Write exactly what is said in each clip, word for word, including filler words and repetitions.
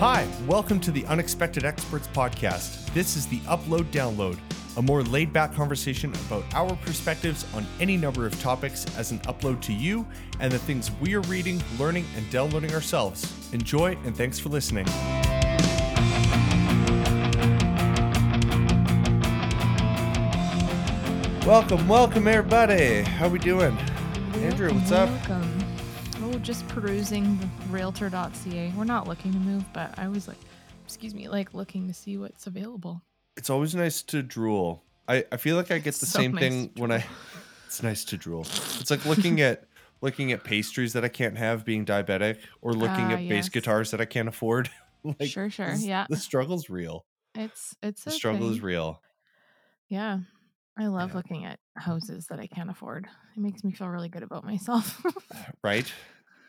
Hi, welcome to the Unexpected Experts podcast. This is the Upload Download, a more laid-back conversation about our perspectives on any number of topics as an upload to you and the things we are reading, learning, and downloading ourselves. Enjoy, and thanks for listening. Welcome, welcome, everybody. How we doing? Welcome, Andrew, what's up? Welcome. Just perusing the realtor dot c a. We're not looking to move, but I was like, excuse me, like looking to see what's available. It's always nice to drool. I, I feel like I get the so same nice thing when I, it's nice to drool. It's like looking at, looking at pastries that I can't have being diabetic or looking uh, at yes. bass guitars that I can't afford. like, sure, sure. This, yeah. The struggle's real. It's, it's the okay. struggle is real. Yeah. I love yeah. looking at houses that I can't afford. It makes me feel really good about myself. Right.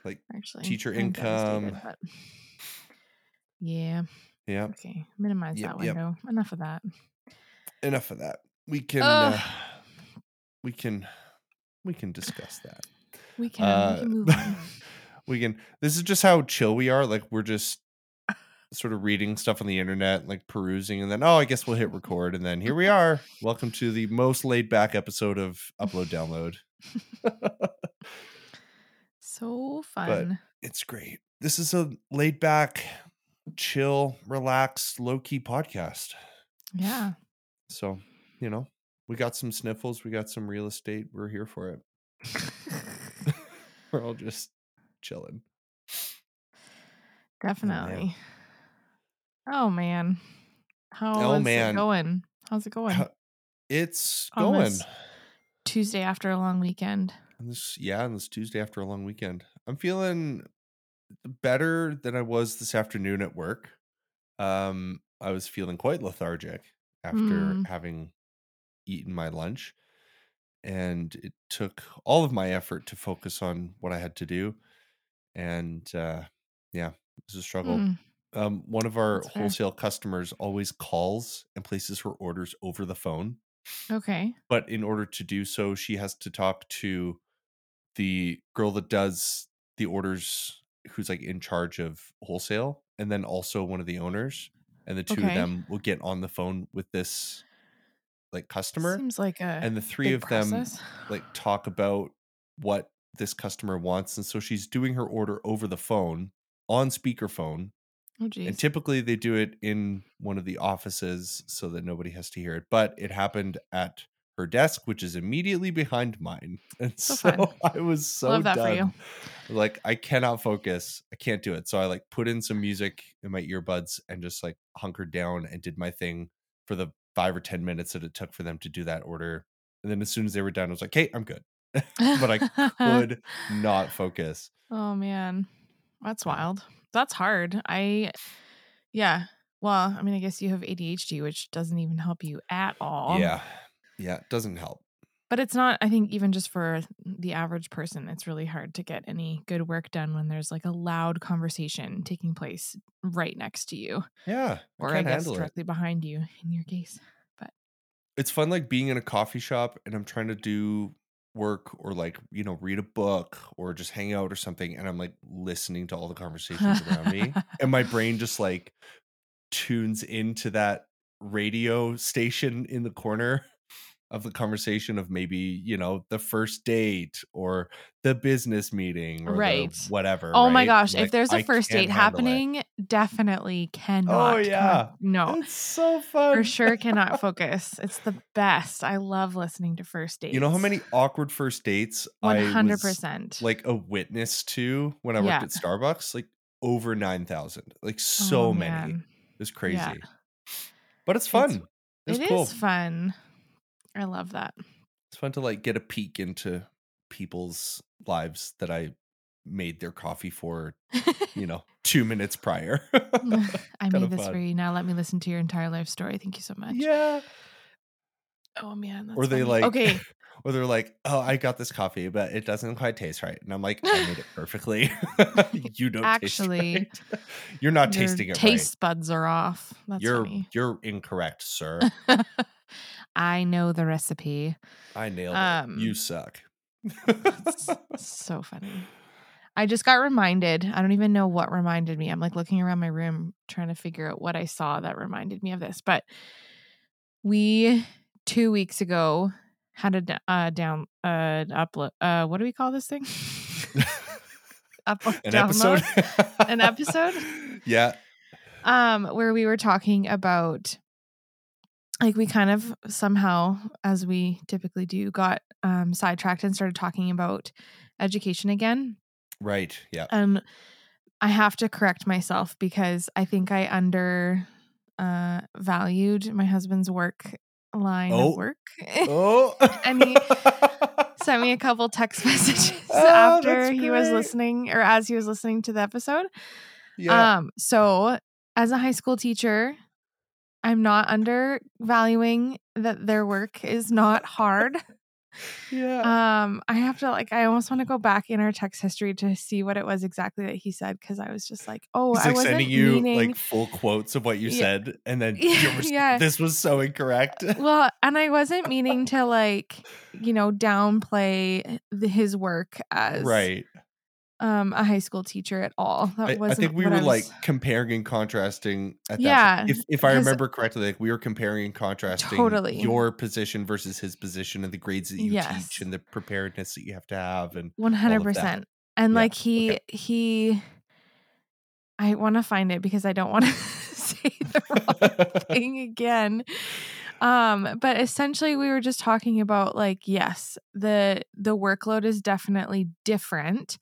Like Actually, teacher income. But... Yeah. Yeah. Okay. Minimize yep, that window. Yep. Enough of that. Enough of that. We can, uh, we can, we can discuss that. We can, uh, we can move on. we can, this is just how chill we are. Like we're just sort of reading stuff on the internet, like perusing and then, oh, I guess we'll hit record. And then here we are. Welcome to the most laid back episode of Upload Download. So fun. But it's great. This is a laid back, chill, relaxed, low key podcast. Yeah. So, you know, we got some sniffles. We got some real estate. We're here for it. We're all just chilling. Definitely. Oh, man. Oh, man. How oh, is man. it going? How's it going? How, it's Almost going. Tuesday after a long weekend. And this, yeah, and this Tuesday after a long weekend. I'm feeling better than I was this afternoon at work. Um, I was feeling quite lethargic after mm. having eaten my lunch. And it took all of my effort to focus on what I had to do. And uh, yeah, it was a struggle. Mm. Um, one of our That's wholesale fair. customers always calls and places her orders over the phone. Okay. But in order to do so, she has to talk to the girl that does the orders, who's like in charge of wholesale, and then also one of the owners, and the two okay. of them will get on the phone with this like customer. Seems like a and the three of process. them like talk about what this customer wants, and so she's doing her order over the phone on speakerphone. Oh, geez. And typically they do it in one of the offices so that nobody has to hear it. But it happened at her desk, which is immediately behind mine. And so, so I was so Love that done. For you. Like, I cannot focus. I can't do it. So I like put in some music in my earbuds and just like hunkered down and did my thing for the five or ten minutes that it took for them to do that order. And then as soon as they were done, I was like, hey, I'm good. But I could not focus. Oh, man. That's wild. That's hard. I, yeah. Well, I mean, I guess you have A D H D, which doesn't even help you at all. Yeah. Yeah. It doesn't help. But it's not, I think, even just for the average person, it's really hard to get any good work done when there's like a loud conversation taking place right next to you. Yeah. Or I, I guess directly it. behind you in your case. But it's fun, like being in a coffee shop and I'm trying to do work or like, you know, read a book or just hang out or something, and I'm like listening to all the conversations around me, and my brain just like tunes into that radio station in the corner of the conversation of maybe, you know, the first date or the business meeting or right. the whatever. Oh right? my gosh. Like, if there's a first date happening, it. definitely cannot. Oh yeah. Cannot, no. It's so fun. For sure cannot focus. It's the best. I love listening to first dates. You know how many awkward first dates one hundred percent I was like a witness to when I worked yeah. at Starbucks? Like over nine thousand. Like so oh, many. It's crazy. Yeah. But it's fun. It's, it's it cool. is fun. I love that. It's fun to like get a peek into people's lives that I made their coffee for, you know, two minutes prior. I made this fun. for you. Now let me listen to your entire life story. Thank you so much. Yeah. Oh man. That's or they funny. like, okay. Or they're like, oh, I got this coffee, but it doesn't quite taste right. And I'm like, I made it perfectly. You don't actually. Taste right. You're not your tasting it taste right. Taste buds are off. That's you're funny. You're incorrect, sir. I know the recipe. I nailed um, it. You suck. So funny. I just got reminded. I don't even know what reminded me. I'm like looking around my room trying to figure out what I saw that reminded me of this. But we two weeks ago had a uh, down uh upload. Uh, what do we call this thing? Upload, an download, episode. An episode. Yeah. Um, where we were talking about, like, we kind of somehow, as we typically do, got um, sidetracked and started talking about education again. Right. Yeah. Um, I have to correct myself because I think I under uh, valued my husband's work line oh. of work. Oh. And he sent me a couple text messages oh, after he was listening, or as he was listening to the episode. Yeah. Um. So, as a high school teacher, I'm not undervaluing that their work is not hard. Yeah. Um, I have to, like, I almost want to go back in our text history to see what it was exactly that he said, because I was just like, oh, He's I like wasn't sending you meaning... like full quotes of what you yeah. said, and then yeah. yeah. this was so incorrect. Well, and I wasn't meaning to, like, you know, downplay the, his work as right. Um, a high school teacher at all. That I, wasn't I think we were was... like comparing and contrasting. At yeah, that if if I remember correctly, like we were comparing and contrasting totally. your position versus his position, and the grades that you yes. teach, and the preparedness that you have to have, and one hundred percent. And yeah. like he okay. he, I want to find it because I don't want to say the wrong thing again. Um, but essentially, we were just talking about, like, yes, the the workload is definitely different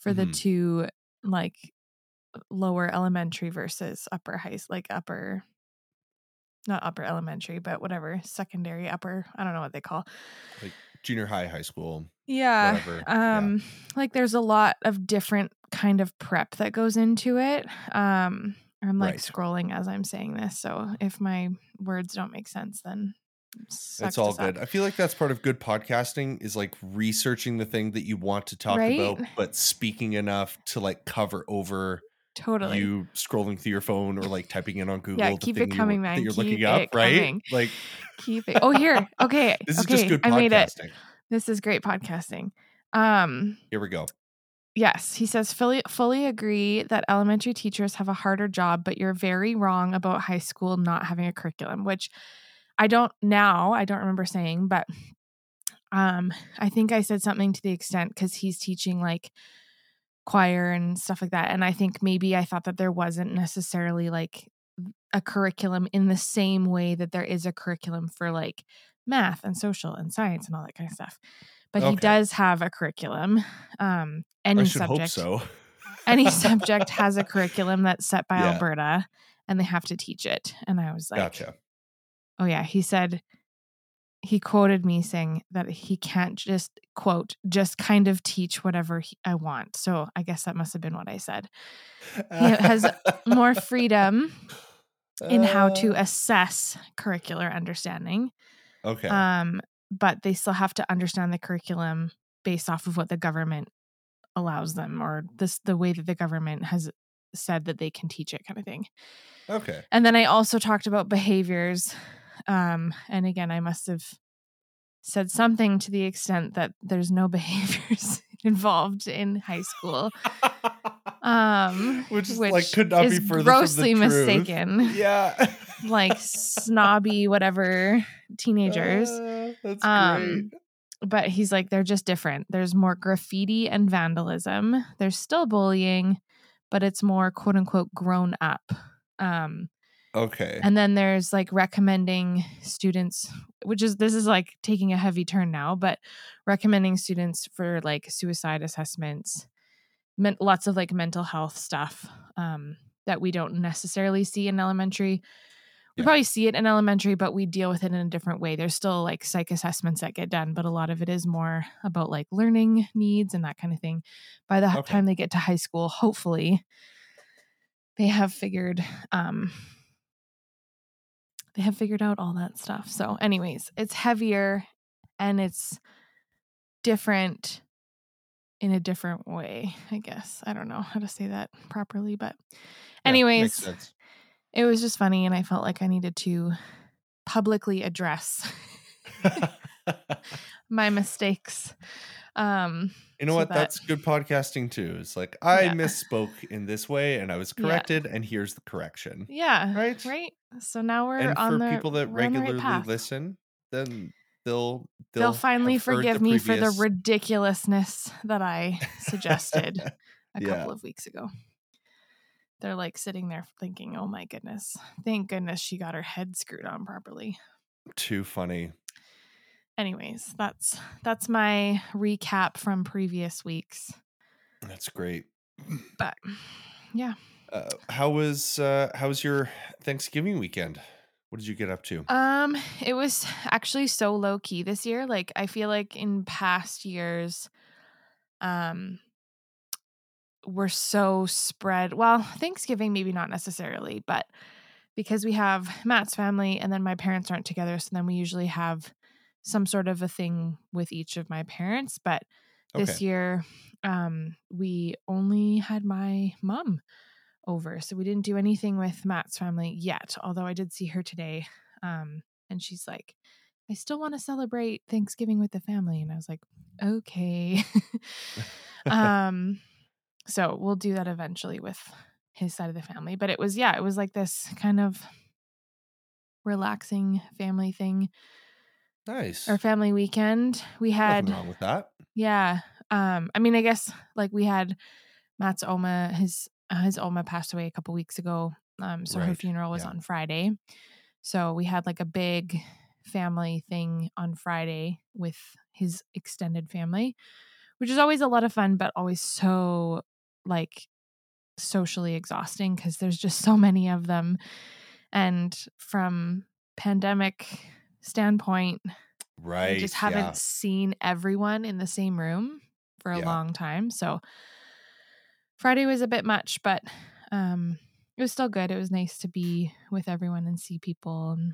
for the mm-hmm. two, like, lower elementary versus upper high, like upper, not upper elementary, but whatever, secondary, upper, I don't know what they call. Like junior high, high school. Yeah. Whatever. Um, yeah. Like there's a lot of different kind of prep that goes into it. Um, I'm like right. scrolling as I'm saying this. So if my words don't make sense, then it's all good. Up. I feel like that's part of good podcasting, is like researching the thing that you want to talk right? about, but speaking enough to like cover over totally you scrolling through your phone or like typing in on Google. Yeah, keep the thing it coming, you, man. That you're keep looking up, right? Coming. Like keep it. Oh, here. Okay. This okay. is just good podcasting. I made it. This is great podcasting. Um, here we go. Yes, he says, fully, fully agree that elementary teachers have a harder job, but you're very wrong about high school not having a curriculum, which I don't now, I don't remember saying, but um, I think I said something to the extent, because he's teaching like choir and stuff like that. And I think maybe I thought that there wasn't necessarily like a curriculum in the same way that there is a curriculum for like math and social and science and all that kind of stuff. But okay. he does have a curriculum. Um, any I should subject, hope so. Any subject has a curriculum that's set by yeah. Alberta, and they have to teach it. And I was like, gotcha. Oh yeah, he said, he quoted me saying that he can't just quote, just kind of teach whatever he, I want. So I guess that must have been what I said. He has more freedom in how to assess curricular understanding. Okay. Um. But they still have to understand the curriculum based off of what the government allows them, or this the way that the government has said that they can teach it, kind of thing. Okay. And then I also talked about behaviors. Um, and again, I must have said something to the extent that there's no behaviors involved in high school. Um, which is which like could not be further grossly from the mistaken. Truth. Yeah. Like snobby, whatever teenagers. Uh, that's um, great. But he's like, they're just different. There's more graffiti and vandalism. There's still bullying, but it's more quote unquote grown up. Um, okay. And then there's like recommending students, which is, this is like taking a heavy turn now, but recommending students for like suicide assessments. Men- lots of like mental health stuff um, that we don't necessarily see in elementary. We yeah. probably see it in elementary, but we deal with it in a different way. There's still like psych assessments that get done, but a lot of it is more about like learning needs and that kind of thing. By the okay. time they get to high school, hopefully they have figured um, they have figured out all that stuff. So anyways, it's heavier and it's different in a different way, I guess. I don't know how to say that properly, but anyways, yeah, it was just funny. And I felt like I needed to publicly address my mistakes. Um, You know so what? That... That's good podcasting too. It's like I yeah. misspoke in this way, and I was corrected, yeah. and here's the correction. Yeah. Right. Right. So now we're and on the. And for people that regularly right listen, then they'll they'll, they'll finally forgive me previous... for the ridiculousness that I suggested a yeah. couple of weeks ago. They're like sitting there thinking, "Oh my goodness! Thank goodness she got her head screwed on properly." Too funny. Anyways, that's that's my recap from previous weeks. That's great. But yeah. Uh, how was uh, how was your Thanksgiving weekend? What did you get up to? Um, it was actually so low key this year. Like I feel like in past years, um, we're so spread. Well, Thanksgiving maybe not necessarily, but because we have Matt's family and then my parents aren't together, so then we usually have some sort of a thing with each of my parents. But this okay. year, um, we only had my mom over. So we didn't do anything with Matt's family yet. Although I did see her today. Um, and she's like, I still want to celebrate Thanksgiving with the family. And I was like, okay. um, so we'll do that eventually with his side of the family. But it was, yeah, it was like this kind of relaxing family thing. Nice. Our family weekend. We had nothing wrong with that. Yeah. Um, I mean, I guess like we had Matt's Oma, his uh, his Oma passed away a couple weeks ago. Um, so right. her funeral was yeah. on Friday. So we had like a big family thing on Friday with his extended family, which is always a lot of fun, but always so like socially exhausting because there's just so many of them. And from pandemic standpoint, right, I just haven't yeah. seen everyone in the same room for a yeah. long time. So Friday was a bit much, but um it was still good. It was nice to be with everyone and see people and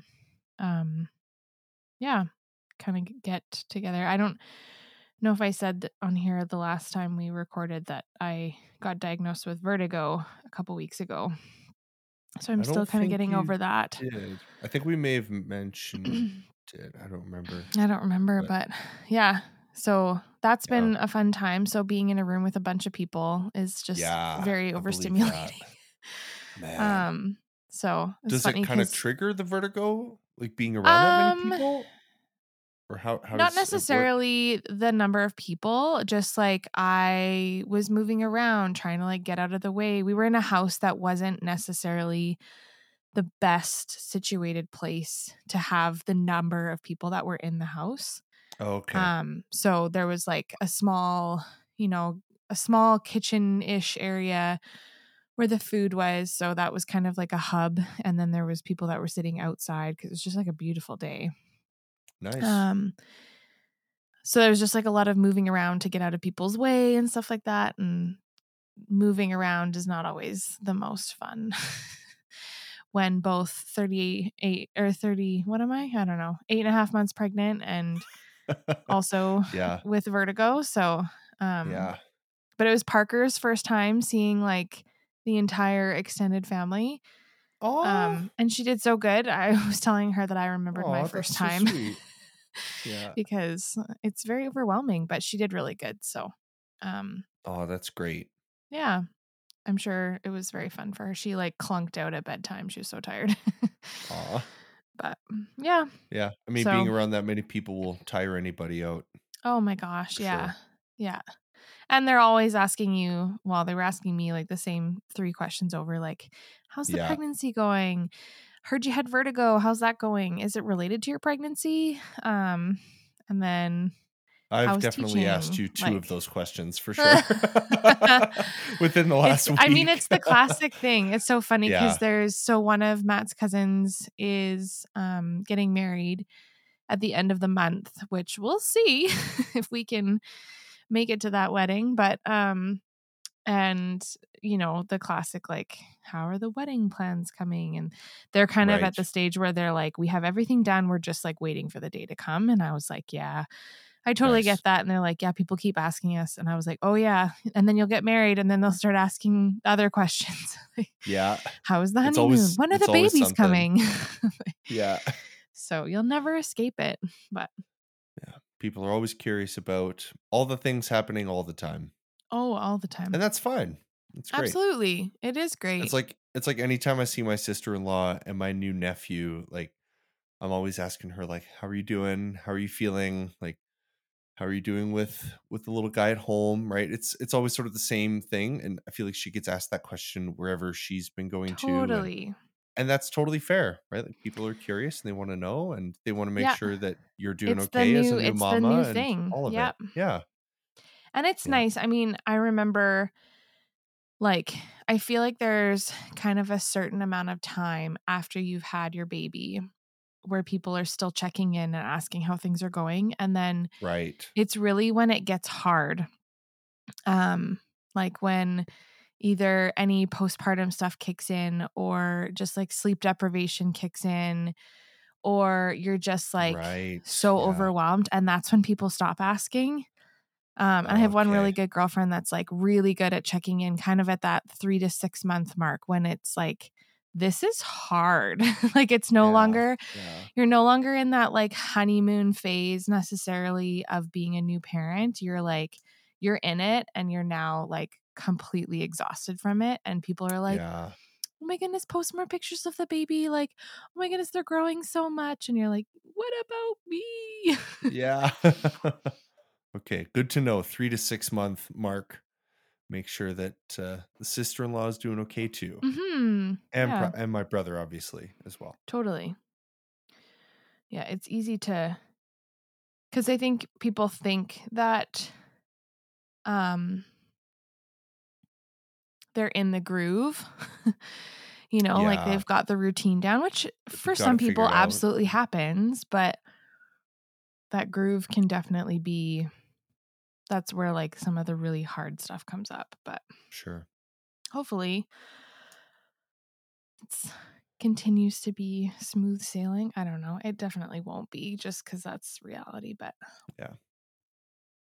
um yeah kind of get together. I don't know if I said on here the last time we recorded that I got diagnosed with vertigo a couple weeks ago. So I'm still kind of getting over that. Did. I think we may have mentioned it. I don't remember. I don't remember, but, but yeah. So that's yeah. been a fun time. So being in a room with a bunch of people is just yeah, very overstimulating. Man. Um. So it's does funny it kind of trigger the vertigo, like being around um, that many people? Or how? how not necessarily the number of people. Just like I was moving around, trying to like get out of the way. We were in a house that wasn't necessarily the best situated place to have the number of people that were in the house. Oh, okay. Um. So there was like a small, you know, a small kitchen-ish area where the food was. So that was kind of like a hub. And then there was people that were sitting outside because it was just like a beautiful day. Nice. Um, so there's just like a lot of moving around to get out of people's way and stuff like that. And moving around is not always the most fun when both thirty-eight or thirty, what am I? I don't know. Eight and a half months pregnant and also yeah. with vertigo. So, um, yeah. but it was Parker's first time seeing like the entire extended family. Oh, um, and she did so good. I was telling her that I remembered oh, my first time. So yeah. Because it's very overwhelming, but she did really good. So, um, oh, that's great. Yeah. I'm sure it was very fun for her. She like clunked out at bedtime. She was so tired. Aw. But yeah. Yeah. I mean, so, being around that many people will tire anybody out. Oh my gosh. Yeah. Sure. Yeah. And they're always asking you, well, they were asking me like the same three questions over, like, how's the yeah. pregnancy going? Heard you had vertigo. How's that going? Is it related to your pregnancy? Um, and then I've definitely teaching? asked you two like, of those questions for sure within the last week. I mean, it's the classic thing. It's so funny because yeah. there's so one of Matt's cousins is um, getting married at the end of the month, which we'll see if we can make it to that wedding. But um, and you know, the classic, like, how are the wedding plans coming? And they're kind right. of at the stage where they're like, we have everything done. We're just like waiting for the day to come. And I was like, yeah, I totally nice. get that. And they're like, yeah, people keep asking us. And I was like, oh yeah. And then you'll get married and then they'll start asking other questions. Like, yeah. How is the honeymoon? Always, when are the babies coming? Like, yeah. So you'll never escape it. But yeah. People are always curious about all the things happening all the time. Oh, all the time. And that's fine. It's great. Absolutely. It is great. It's like it's like anytime I see my sister-in-law and my new nephew, like I'm always asking her, like, how are you doing? How are you feeling? Like, how are you doing with with the little guy at home? Right. It's it's always sort of the same thing. And I feel like she gets asked that question wherever she's been going totally. to. Totally. And that's totally fair, right? Like people are curious and they want to know and they want to make yeah. sure that you're doing it's okay new, as a new it's mama the new and thing. all of yep. it. Yeah. And it's yeah. nice. I mean, I remember like, I feel like there's kind of a certain amount of time after you've had your baby where people are still checking in and asking how things are going. And then right. it's really when it gets hard. Um, like when either any postpartum stuff kicks in or just like sleep deprivation kicks in or you're just like right. so yeah. overwhelmed. And that's when people stop asking. Um, and oh, I have one okay. really good girlfriend that's like really good at checking in kind of at that three to six month mark when it's like, this is hard. Like it's no yeah, longer, yeah. you're no longer in that like honeymoon phase necessarily of being a new parent. You're like, you're in it and you're now like completely exhausted from it. And people are like, yeah. oh my goodness, post more pictures of the baby. Like, oh my goodness, they're growing so much. And you're like, what about me? Yeah. Okay. Good to know. Three to six month mark. Make sure that uh, the sister-in-law is doing okay too. Mm-hmm. And, yeah. pro- and my brother obviously as well. Totally. Yeah. It's easy to, cause I think people think that, um, they're in the groove, you know, yeah. like they've got the routine down, which for some people absolutely happens, but that groove can definitely be, that's where like some of the really hard stuff comes up, but sure. Hopefully it's continues to be smooth sailing. I don't know. It definitely won't be just cause that's reality, but yeah.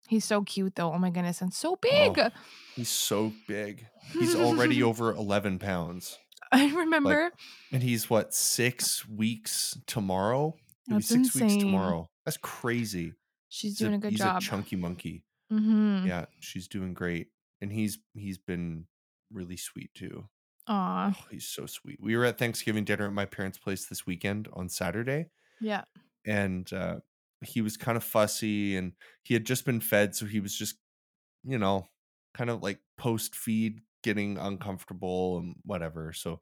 He's so cute, though. Oh, my goodness. And so big. Oh, he's so big. He's already over eleven pounds. I remember. Like, and he's, what, six weeks tomorrow? Maybe That's six insane. weeks tomorrow. That's crazy. She's he's doing a, a good he's job. He's a chunky monkey. Mm-hmm. Yeah, she's doing great. And he's he's been really sweet, too. Aw. Oh, he's so sweet. We were at Thanksgiving dinner at my parents' place this weekend on Saturday. Yeah. And... uh he was kind of fussy and he had just been fed. So he was just, you know, kind of like post feed getting uncomfortable and whatever. So,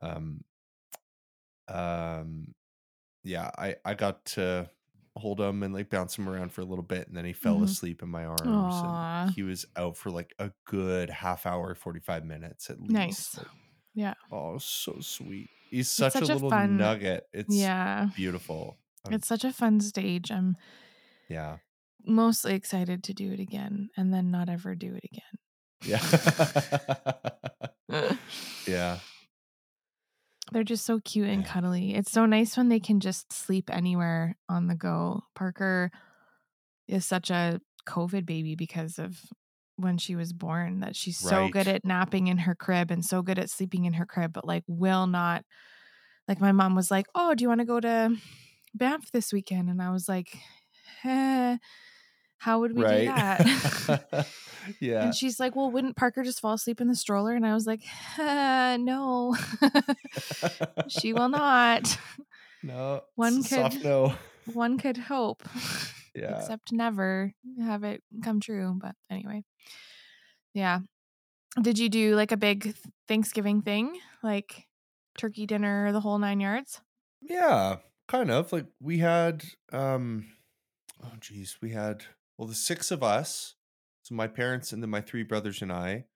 um, um, yeah, I, I got to hold him and like bounce him around for a little bit. And then he fell mm-hmm. asleep in my arms. Aww. And he was out for like a good half hour, forty-five minutes at least. Nice. Like, yeah. Oh, so sweet. He's such, such a, a little fun... nugget. It's yeah. beautiful. Um, it's such a fun stage. I'm yeah. mostly excited to do it again and then not ever do it again. Yeah. yeah. They're just so cute and yeah. cuddly. It's so nice when they can just sleep anywhere on the go. Parker is such a COVID baby because of when she was born that she's right. so good at napping in her crib and so good at sleeping in her crib, but like will not. Like my mom was like, oh, do you want to go to Banff this weekend? And I was like, eh, how would we right. do that? Yeah. And she's like, well, wouldn't Parker just fall asleep in the stroller? And I was like, eh, no. She will not. No. One could soft no. One could hope. Yeah. Except never have it come true. But anyway. Yeah. Did you do like a big Thanksgiving thing? Like turkey dinner, the whole nine yards? Yeah. Kind of like we had, um, oh geez, we had, well, the six of us, so my parents and then my three brothers and I,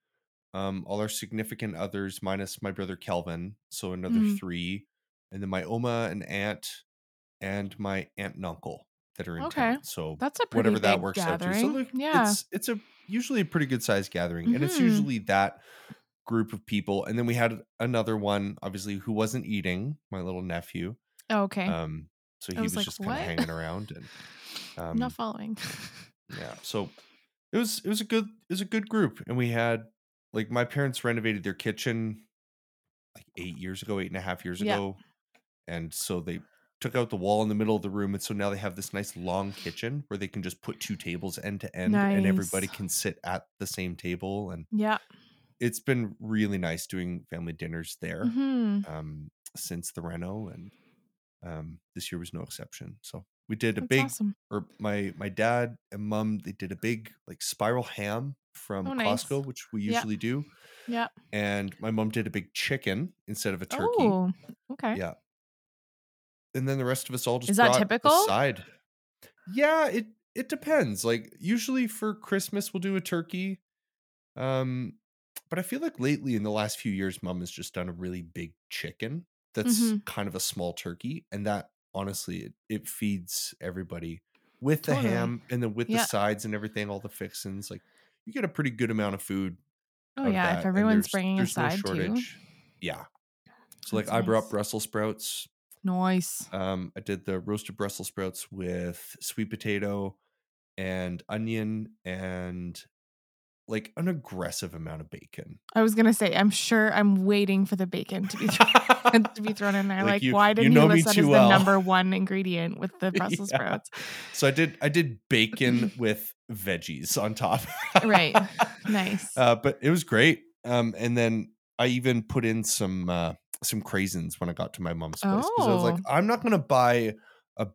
um, all our significant others minus my brother Kelvin, so another mm. three, and then my oma and aunt and my aunt and uncle that are in okay. town. So that's a pretty whatever that works gathering. out to. So like, yeah, it's it's a usually a pretty good sized gathering, mm-hmm. and it's usually that group of people. And then we had another one, obviously, who wasn't eating, my little nephew. Oh, okay. Um, so he I was, was like, just kind of hanging around and um, I'm not following. Yeah. So it was it was a good it was a good group. And we had like my parents renovated their kitchen like eight years ago, eight and a half years yeah. ago. And so they took out the wall in the middle of the room, and so now they have this nice long kitchen where they can just put two tables end to end, nice. And everybody can sit at the same table. And yeah, it's been really nice doing family dinners there mm-hmm. um, since the reno, and um, this year was no exception. So we did a That's big, awesome. or my my dad and mom, they did a big like spiral ham from oh, nice. Costco, which we usually yeah. do. Yeah. And my mom did a big chicken instead of a turkey. Oh, okay. Yeah. And then the rest of us all just Is that brought typical? A side. Yeah, it it depends. Like usually for Christmas we'll do a turkey. Um, but I feel like lately in the last few years, mom has just done a really big chicken that's mm-hmm. kind of a small turkey, and that honestly it, it feeds everybody with the totally. ham, and then with yeah. the sides and everything, all the fixings. Like you get a pretty good amount of food. Oh yeah, that. If everyone's bringing a side no too. Yeah. So that's like nice. I brought Brussels sprouts. Nice. Um, I did the roasted Brussels sprouts with sweet potato and onion and like an aggressive amount of bacon. I was gonna say, I'm sure I'm waiting for the bacon to be thrown, to be thrown in there. Like, like you, why didn't you, know you list that as well. The number one ingredient with the Brussels yeah. sprouts? So I did. I did bacon with veggies on top. Right. Nice. Uh, but it was great. Um, and then I even put in some. Uh, some craisins when I got to my mom's place, because oh. I was like, I'm not gonna buy a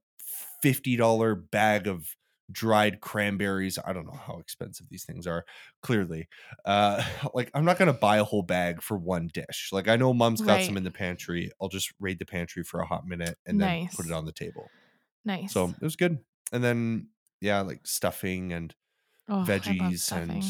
fifty dollars bag of dried cranberries. I don't know how expensive these things are, clearly. Uh like I'm not gonna buy a whole bag for one dish. Like I know mom's got right. some in the pantry. I'll just raid the pantry for a hot minute and then nice. Put it on the table. Nice. So it was good. And then yeah, like stuffing and oh, veggies and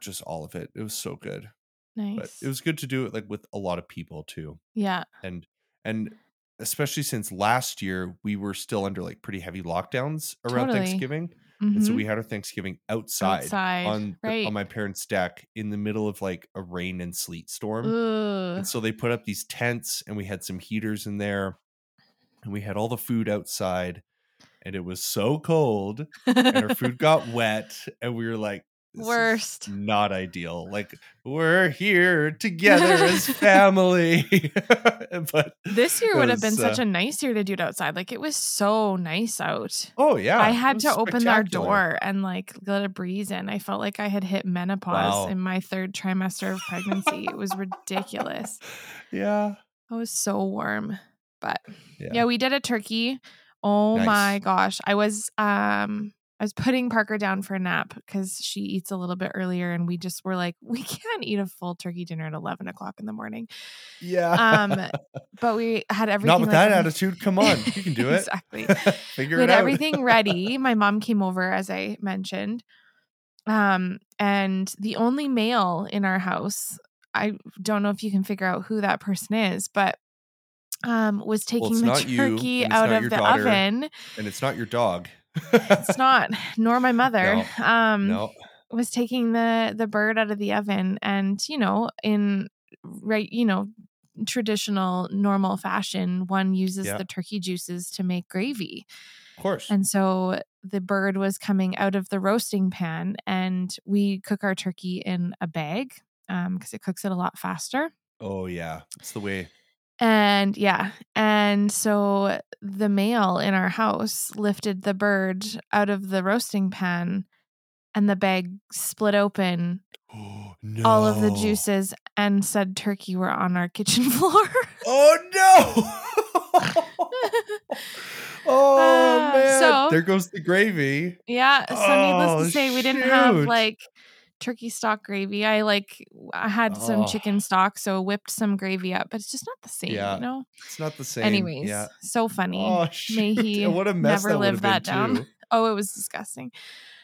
just all of it. It was so good. Nice. But it was good to do it like with a lot of people too. Yeah. And and especially since last year we were still under like pretty heavy lockdowns around totally. Thanksgiving. Mm-hmm. And so we had our Thanksgiving outside, outside. on right. the, on my parents' deck in the middle of like a rain and sleet storm. Ugh. And so they put up these tents and we had some heaters in there and we had all the food outside, and it was so cold and our food got wet, and we were like, this worst is not ideal, like we're here together as family. But this year would was, have been such a nice year to do it outside. Like it was so nice out. Oh yeah, I had to open our door and like let a breeze in. I felt like I had hit menopause wow. in my third trimester of pregnancy. It was ridiculous. Yeah, it was so warm. But yeah, yeah we did a turkey. Oh nice. My gosh, I was um I was putting Parker down for a nap because she eats a little bit earlier, and we just were like, we can't eat a full turkey dinner at eleven o'clock in the morning. Yeah. Um, but we had everything. Not with like, that attitude. Come on, you can do it. Exactly. Figure we it had out. Everything ready. My mom came over, as I mentioned, um, and the only male in our house, I don't know if you can figure out who that person is, but um, was taking well, the turkey you, out of the daughter, oven, and it's not your dog. It's not, nor my mother. No, um no. was taking the the bird out of the oven, and you know, in right, you know, traditional normal fashion, one uses yeah. the turkey juices to make gravy. Of course. And so the bird was coming out of the roasting pan, and we cook our turkey in a bag um because it cooks it a lot faster. Oh yeah, it's the way. And yeah, and so the male in our house lifted the bird out of the roasting pan, and the bag split open. Oh, no. All of the juices and said turkey were on our kitchen floor. Oh no! Oh uh, man! So, there goes the gravy. Yeah. So oh, needless to say, we shoot. Didn't have like turkey stock gravy. I like I had oh. some chicken stock, so whipped some gravy up, but it's just not the same, yeah. you know? It's not the same. Anyways, yeah. so funny. Oh, shoot. May he what a mess never that live that down. Too. Oh, it was disgusting.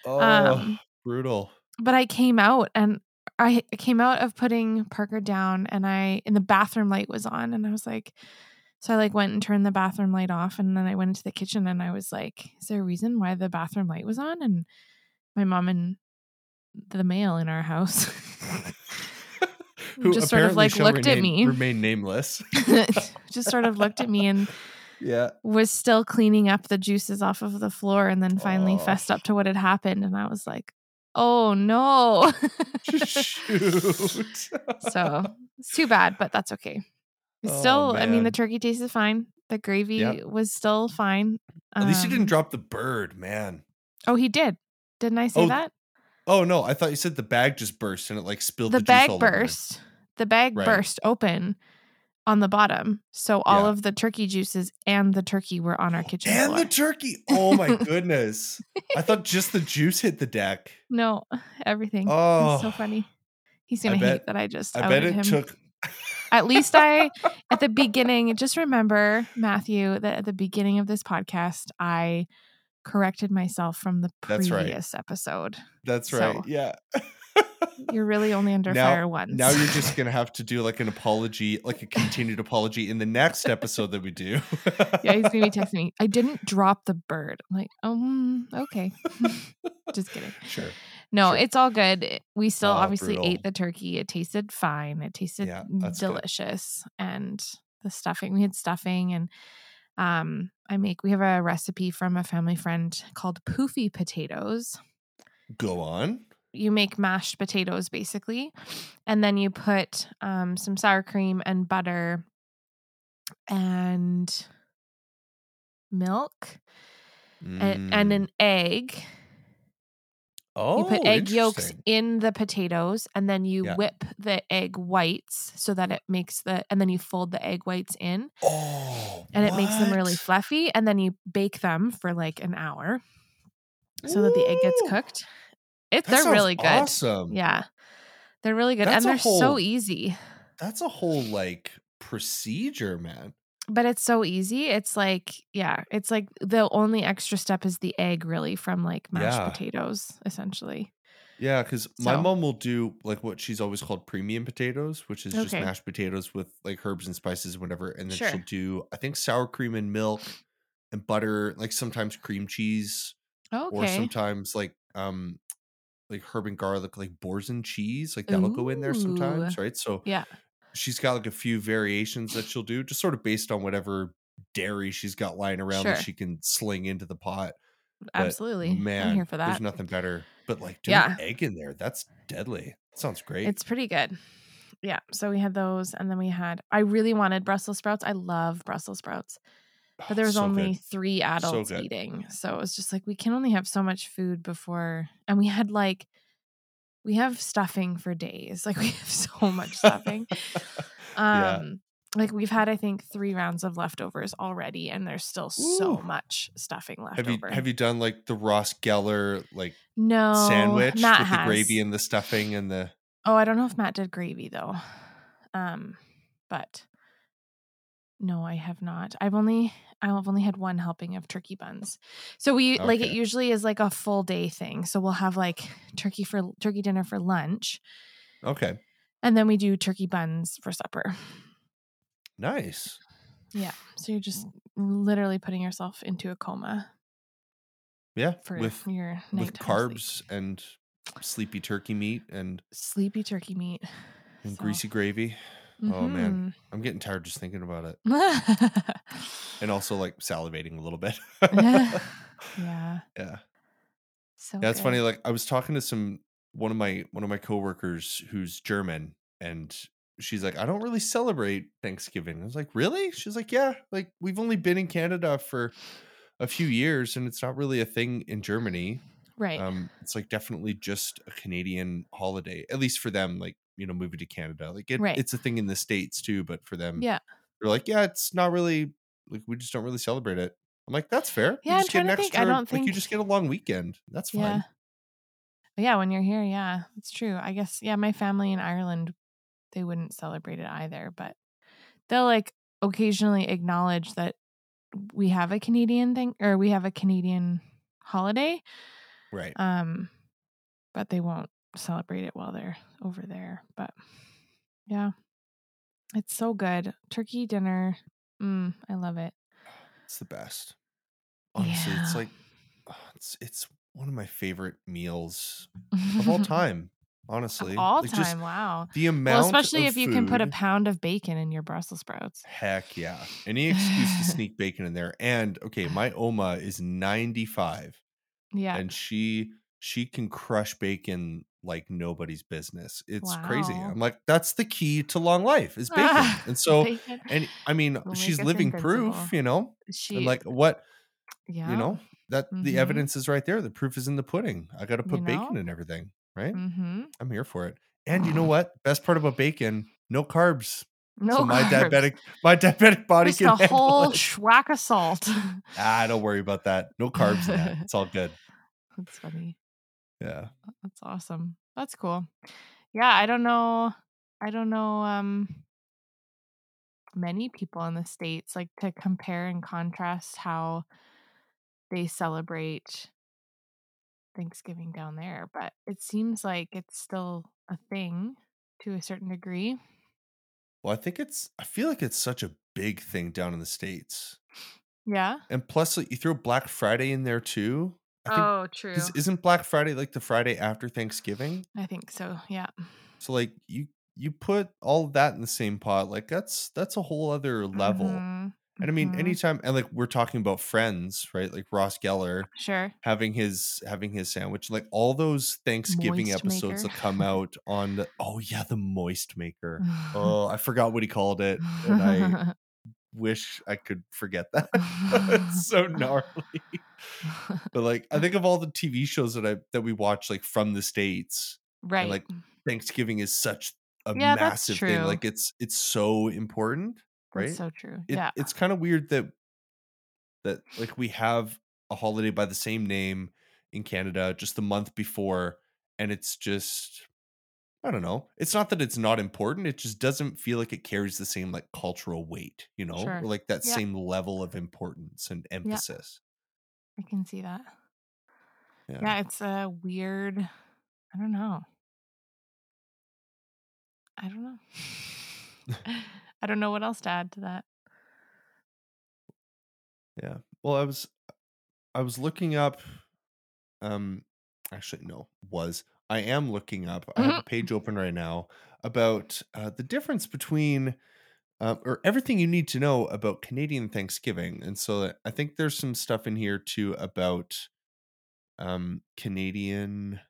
Oh, um, brutal. But I came out and I came out of putting Parker down, and I and the bathroom light was on, and I was like, so I like went and turned the bathroom light off, and then I went into the kitchen and I was like, is there a reason why the bathroom light was on? And my mom and the male in our house who just sort of like looked remain, at me remain nameless just sort of looked at me and yeah was still cleaning up the juices off of the floor, and then finally oh. fessed up to what had happened, and I was like, oh no. Shoot. So it's too bad, but that's okay. It's oh, still man. I mean the turkey tastes fine, The gravy yep. was still fine. At um, least you didn't drop the bird, man. Oh, he did. Didn't I say oh, that? Oh, no. I thought you said the bag just burst and it like spilled the, the bag juice all burst. Over. The bag right. burst open on the bottom. So all yeah. of the turkey juices and the turkey were on our kitchen and floor. And the turkey. Oh, my goodness. I thought just the juice hit the deck. No, everything. Oh, it's so funny. He's going to hate bet, that I just outed I bet it him. Took. At least I, at the beginning, just remember, Matthew, that at the beginning of this podcast, I corrected myself from the previous That's right. episode. That's right. So, yeah. You're really only under now, fire once. Now you're just going to have to do like an apology, like a continued apology in the next episode that we do. Yeah, he's going to be texting me. I didn't drop the bird. I'm like, um, okay. Just kidding. Sure. No, sure. It's all good. We still oh, obviously brutal. ate the turkey. It tasted fine. It tasted yeah, delicious. Good. And the stuffing, we had stuffing and um, I make, we have a recipe from a family friend called poofy potatoes. Go on. You make mashed potatoes basically. And then you put um, some sour cream and butter and milk mm. and, and an egg. Oh, you put egg yolks in the potatoes and then you yeah. whip the egg whites so that it makes the, and then you fold the egg whites in oh, and what? It makes them really fluffy. And then you bake them for like an hour so Ooh, that the egg gets cooked. It, they're really good. Awesome. Yeah. They're really good. That's and they're whole, so easy. That's a whole like procedure, man. But it's so easy. It's like, yeah, it's like the only extra step is the egg really from like mashed yeah. potatoes, essentially. Yeah, because so. my mom will do like what she's always called premium potatoes, which is okay. just mashed potatoes with like herbs and spices, whatever. And then sure. she'll do, I think, sour cream and milk and butter, like sometimes cream cheese. Okay. Or sometimes like um like herb and garlic, like Boursin cheese, like that'll Ooh. Go in there sometimes, right? So yeah. she's got like a few variations that she'll do just sort of based on whatever dairy she's got lying around sure. that she can sling into the pot. Absolutely. But, man, I'm here for that. There's nothing better. But like doing yeah. an egg in there, that's deadly. That sounds great. It's pretty good. Yeah. So we had those and then we had, I really wanted Brussels sprouts. I love Brussels sprouts. But there was so only good. three adults so eating. So it was just like, we can only have so much food before. And we had like, we have stuffing for days. Like we have so much stuffing. um, yeah. Like we've had, I think, three rounds of leftovers already. And there's still Ooh. so much stuffing left have you, over. Have you done like the Ross Geller like no, sandwich Matt with has. the gravy and the stuffing and the. Oh, I don't know if Matt did gravy though. Um, But no, I have not. I've only I've only had one helping of turkey buns. So we okay. like it usually is like a full day thing. So we'll have like turkey for turkey dinner for lunch. Okay. And then we do turkey buns for supper. Nice. Yeah. So you're just literally putting yourself into a coma. Yeah. For with, your with carbs sleep. and sleepy turkey meat and sleepy turkey meat and so. greasy gravy. Mm-hmm. Oh man, I'm getting tired just thinking about it. And also like salivating a little bit. yeah. Yeah. Yeah. So that's good. Funny. Like I was talking to some one of my one of my coworkers who's German, and she's like, I don't really celebrate Thanksgiving. I was like, really? She's like, yeah, like we've only been in Canada for a few years and it's not really a thing in Germany. Right. Um, it's like definitely just a Canadian holiday, at least for them, like, you know, moving to Canada. Like it, right. it's a thing in the States too, but for them, yeah. they're like, yeah, it's not really like, we just don't really celebrate it. I'm like, that's fair. Yeah. You just I'm get an extra, I don't like, think you just get a long weekend. That's fine. Yeah. yeah. When you're here. Yeah, it's true. I guess. Yeah. My family in Ireland, they wouldn't celebrate it either, but they'll like occasionally acknowledge that we have a Canadian thing or we have a Canadian holiday. Right. Um, but they won't celebrate it while they're over there. But yeah, it's so good. Turkey dinner. Mm, I love it. It's the best. Honestly, yeah. it's like, it's it's one of my favorite meals of all time. Honestly. Of all like time. Wow. The amount well, especially of if you food, can put a pound of bacon in your Brussels sprouts. Heck yeah. Any excuse to sneak bacon in there. And okay, my Oma is ninety-five. Yeah. And she she can crush bacon like nobody's business. It's wow. crazy. I'm like, that's the key to long life is baking. Ah, and so, bacon. and I mean, we'll she's living proof, you know, she, and like what, yeah. you know, that mm-hmm. the evidence is right there. The proof is in the pudding. I got to put you know? bacon in everything. Right. Mm-hmm. I'm here for it. And you know what? Best part about bacon, no carbs. No, so my carbs. diabetic, my diabetic body just can a whole it. schwack of salt. Ah, don't worry about that. No carbs in that. It's all good. That's funny. Yeah, that's awesome. That's cool. Yeah, I don't know. I don't know. Um, many people in the States like to compare and contrast how they celebrate Thanksgiving down there, but it seems like it's still a thing to a certain degree. Well, I think it's, I feel like it's such a big thing down in the States. Yeah. And plus, like, you throw Black Friday in there too. I think, oh, true. Isn't Black Friday like the Friday after Thanksgiving? I think so. Yeah. So like you, you put all of that in the same pot. Like that's, that's a whole other level. Mm-hmm. And I mean, mm-hmm. anytime, and like we're talking about Friends, right? Like Ross Geller, sure, having his having his sandwich, like all those Thanksgiving moist episodes maker. that come out on. The, oh yeah, the Moist Maker. Oh, I forgot what he called it, and I wish I could forget that. It's so gnarly. But like, I think of all the T V shows that I that we watch, like from the States, right? And like Thanksgiving is such a yeah, massive thing. Like it's it's so important. Right? That's so true. It, yeah. It's kind of weird that that like we have a holiday by the same name in Canada just the month before, and it's just I don't know. It's not that it's not important, it just doesn't feel like it carries the same like cultural weight, you know? Sure. Or like that yeah. same level of importance and emphasis. Yeah. I can see that. Yeah. yeah, it's a weird I don't know. I don't know. I don't know what else to add to that. Yeah. Well, I was, I was looking up, um, actually, no, was, I am looking up, mm-hmm. I have a page open right now about uh, the difference between, uh, or everything you need to know about Canadian Thanksgiving. And so I think there's some stuff in here too about um, Canadian,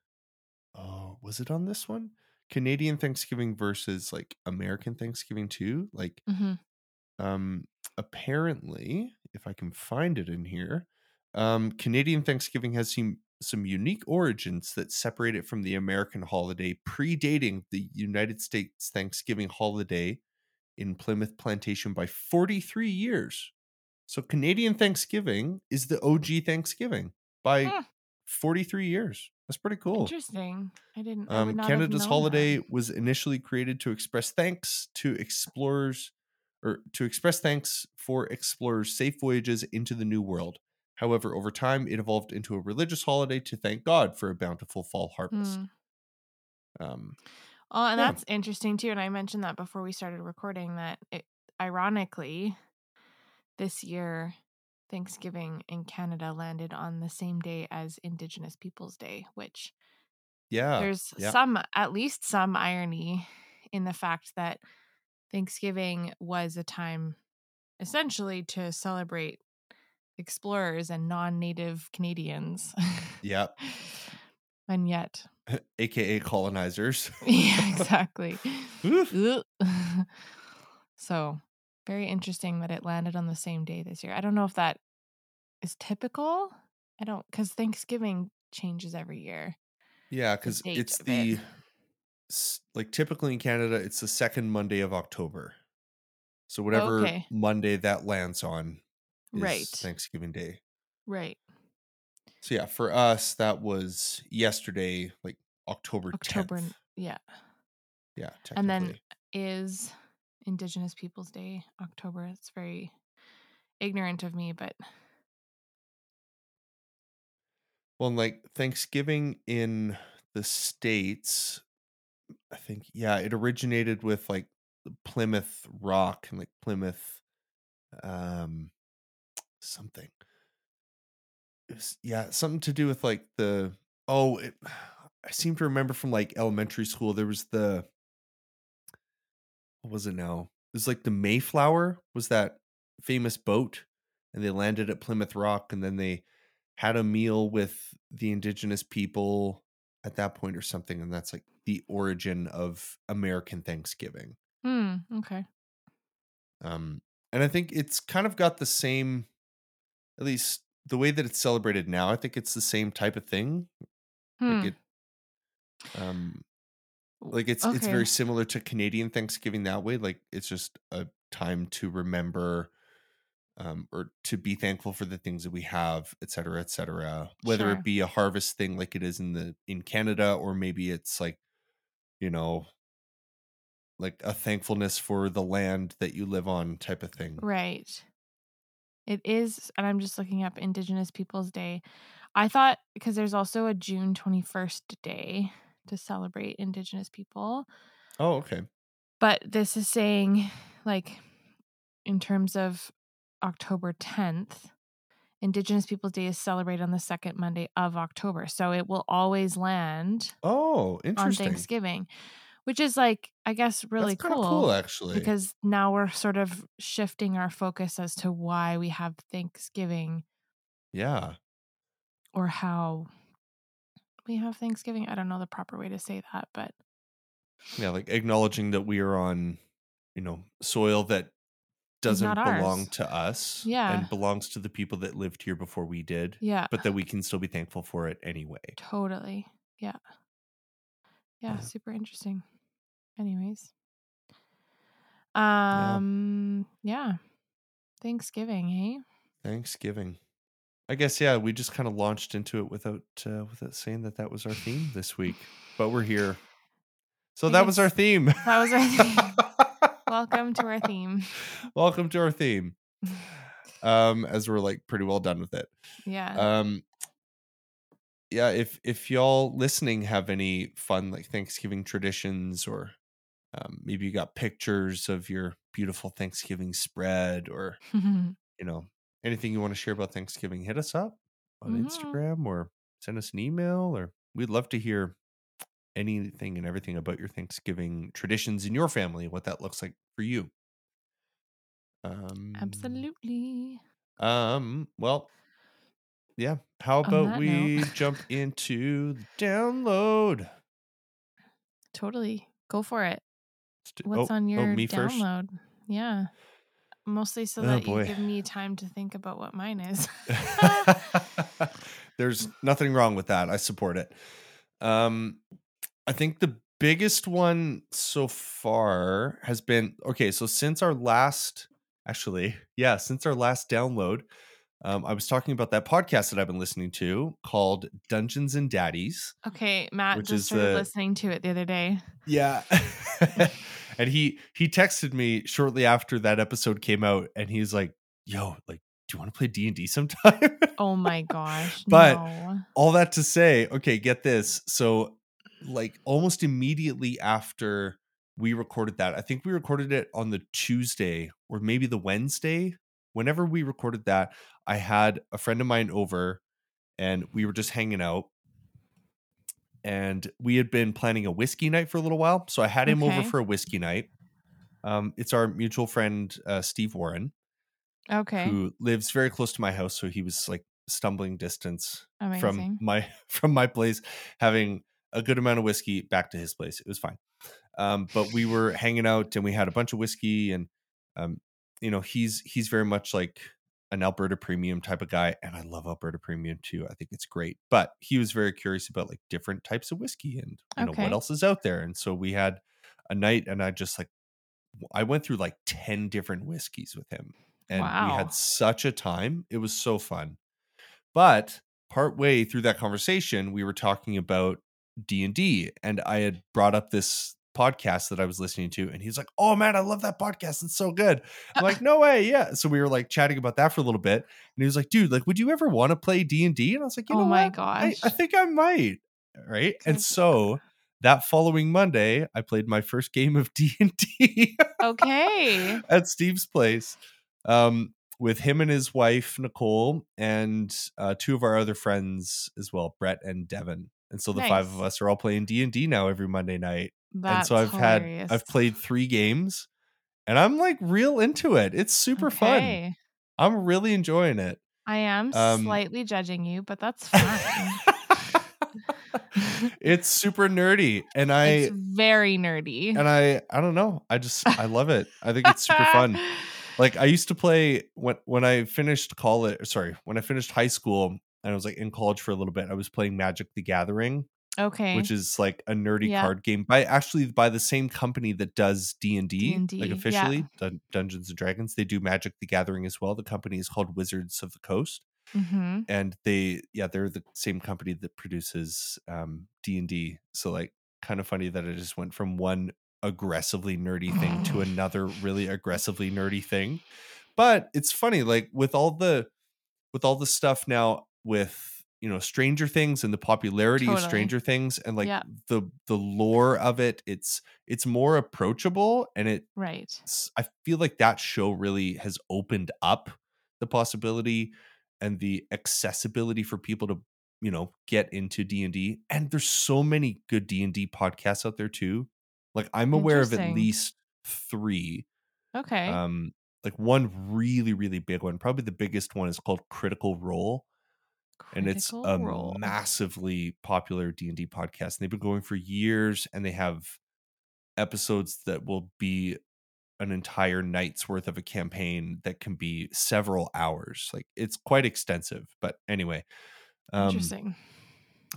oh, was it on this one? Canadian Thanksgiving versus like American Thanksgiving too. Like, mm-hmm. um, apparently, if I can find it in here, um, Canadian Thanksgiving has some some unique origins that separate it from the American holiday, predating the United States Thanksgiving holiday in Plymouth Plantation by forty-three years. So Canadian Thanksgiving is the O G Thanksgiving by yeah. forty-three years. That's pretty cool. Interesting. I didn't. I um, Canada's holiday that. was initially created to express thanks to explorers, or to express thanks for explorers' safe voyages into the New World. However, over time, it evolved into a religious holiday to thank God for a bountiful fall harvest. Mm. Um. Oh, and yeah. that's interesting too. And I mentioned that before we started recording that, it, ironically, this year. Thanksgiving in Canada landed on the same day as Indigenous Peoples Day, which yeah, there's yeah. some, at least some irony in the fact that Thanksgiving was a time essentially to celebrate explorers and non-native Canadians. Yeah. And yet. A K A colonizers. Yeah, exactly. So. Very interesting that it landed on the same day this year. I don't know if that is typical. I don't, because Thanksgiving changes every year. Yeah, because it's the, it. like typically in Canada, it's the second Monday of October. So whatever okay. Monday that lands on is right. Thanksgiving Day. Right. So yeah, for us, that was yesterday, like October, October tenth. Yeah. Yeah, technically. And then is... Indigenous Peoples Day, October. It's very ignorant of me, but. Well, and like Thanksgiving in the States, I think, yeah, it originated with like Plymouth Rock and like Plymouth um, something. It was, yeah, something to do with like the, oh, it, I seem to remember from like elementary school, there was the, What was it now? It was like the Mayflower was that famous boat, and they landed at Plymouth Rock, and then they had a meal with the Indigenous people. at that point or something. And that's like the origin of American Thanksgiving. Hmm. Okay. Um, and I think it's kind of got the same, at least the way that it's celebrated now, I think it's the same type of thing. Hmm. Like it, um, like it's, okay. It's very similar to Canadian Thanksgiving that way. Like it's just a time to remember, um, or to be thankful for the things that we have, et cetera, et cetera, whether sure. it be a harvest thing like it is in the, in Canada, or maybe it's like, you know, like a thankfulness for the land that you live on type of thing. Right. It is. And I'm just looking up Indigenous Peoples Day. I thought, because there's also a June twenty-first day to celebrate Indigenous people. Oh, okay. But this is saying, like, in terms of October tenth, Indigenous Peoples Day is celebrated on the second Monday of October. So it will always land oh, interesting. on Thanksgiving. Which is like, I guess, really cool. That's kind of cool, actually. Because now we're sort of shifting our focus as to why we have Thanksgiving. Yeah. Or how we have Thanksgiving. I don't know the proper way to say that, but. Yeah, like acknowledging that we are on, you know, soil that doesn't belong to us. Yeah. And belongs to the people that lived here before we did. Yeah. But that we can still be thankful for it anyway. Totally. Yeah. Yeah, yeah. Super interesting. Anyways, um, yeah. yeah, Thanksgiving, hey? Thanksgiving, I guess. Yeah, we just kind of launched into it without uh, without saying that that was our theme this week, but we're here. So that was our theme. That was our theme. Welcome to our theme. Welcome to our theme. Um, as we're like pretty well done with it. Yeah. Um. Yeah, if if y'all listening have any fun like Thanksgiving traditions, or um, maybe you got pictures of your beautiful Thanksgiving spread, or you know, anything you want to share about Thanksgiving, hit us up on mm-hmm. Instagram or send us an email, or we'd love to hear anything and everything about your Thanksgiving traditions in your family, what that looks like for you. Um, Absolutely. Um. Well. Yeah. How about we jump into the download? Totally. Go for it. What's oh, on your oh, me download? First? Yeah. Mostly so oh, that boy. you give me time to think about what mine is. There's nothing wrong with that. I support it. Um, I think the biggest one so far has been, okay, so since our last, actually, yeah, since our last download, Um, I was talking about that podcast that I've been listening to called Dungeons and Daddies. Okay, Matt which just is started the, listening to it the other day. Yeah. And he he texted me shortly after that episode came out, and he's like, yo, like, do you want to play D and D sometime? Oh my gosh. But no. All that to say, okay, get this. So like almost immediately after we recorded that, I think we recorded it on the Tuesday or maybe the Wednesday. Whenever we recorded that, I had a friend of mine over and we were just hanging out, and we had been planning a whiskey night for a little while. So I had him okay. over for a whiskey night. Um, it's our mutual friend, uh, Steve Warren, okay, who lives very close to my house. So he was like stumbling distance Amazing. from my, from my place, having a good amount of whiskey back to his place. It was fine. Um, but we were hanging out and we had a bunch of whiskey, and, um, you know, he's he's very much like an Alberta Premium type of guy, and I love Alberta Premium too. I think it's great. But he was very curious about like different types of whiskey and you okay. know what else is out there. And so we had a night, and I just like I went through like ten different whiskeys with him, and wow. we had such a time. It was so fun. But partway through that conversation, we were talking about D and D, and I had brought up this podcast that I was listening to, and he's like, oh man, I love that podcast, it's so good. I'm like, no way. Yeah, so we were like chatting about that for a little bit, and he was like, dude, like, would you ever want to play D and D? And I was like, you oh know my what? gosh I, I think I might. Right. And so that following Monday I played my first game of D and D okay at Steve's place, um with him and his wife Nicole, and uh two of our other friends as well, Brett and Devin. And so the nice. five of us are all playing D and D now every Monday night. That's and so I've hilarious. had, I've played three games, and I'm like real into it. It's super okay. fun. I'm really enjoying it. I am um, slightly judging you, but that's fine. It's super nerdy, and I it's very nerdy, and I I don't know. I just I love it. I think it's super fun. Like I used to play when when I finished college. Sorry, when I finished high school, and I was like in college for a little bit. I was playing Magic: The Gathering. Okay. Which is like a nerdy yeah. card game by actually by the same company that does D and D, like officially yeah. Dun- Dungeons and Dragons. They do Magic: The Gathering as well. The company is called Wizards of the Coast. Mm-hmm. And they, yeah, they're the same company that produces um, D and D. So like kind of funny that I just went from one aggressively nerdy thing to another really aggressively nerdy thing. But it's funny, like with all the, with all the stuff now with, you know, Stranger Things and the popularity totally. Of Stranger Things and like yeah. the the lore of it, it's it's more approachable, and it right I feel like that show really has opened up the possibility and the accessibility for people to, you know, get into D and D. And there's so many good D and D podcasts out there too. Like I'm aware of at least three. Okay. Um like one really really big one, probably the biggest one, is called Critical Role. Critical and it's a role. Massively popular D and D podcast, and they've been going for years, and they have episodes that will be an entire night's worth of a campaign that can be several hours. Like it's quite extensive, but anyway, um, interesting.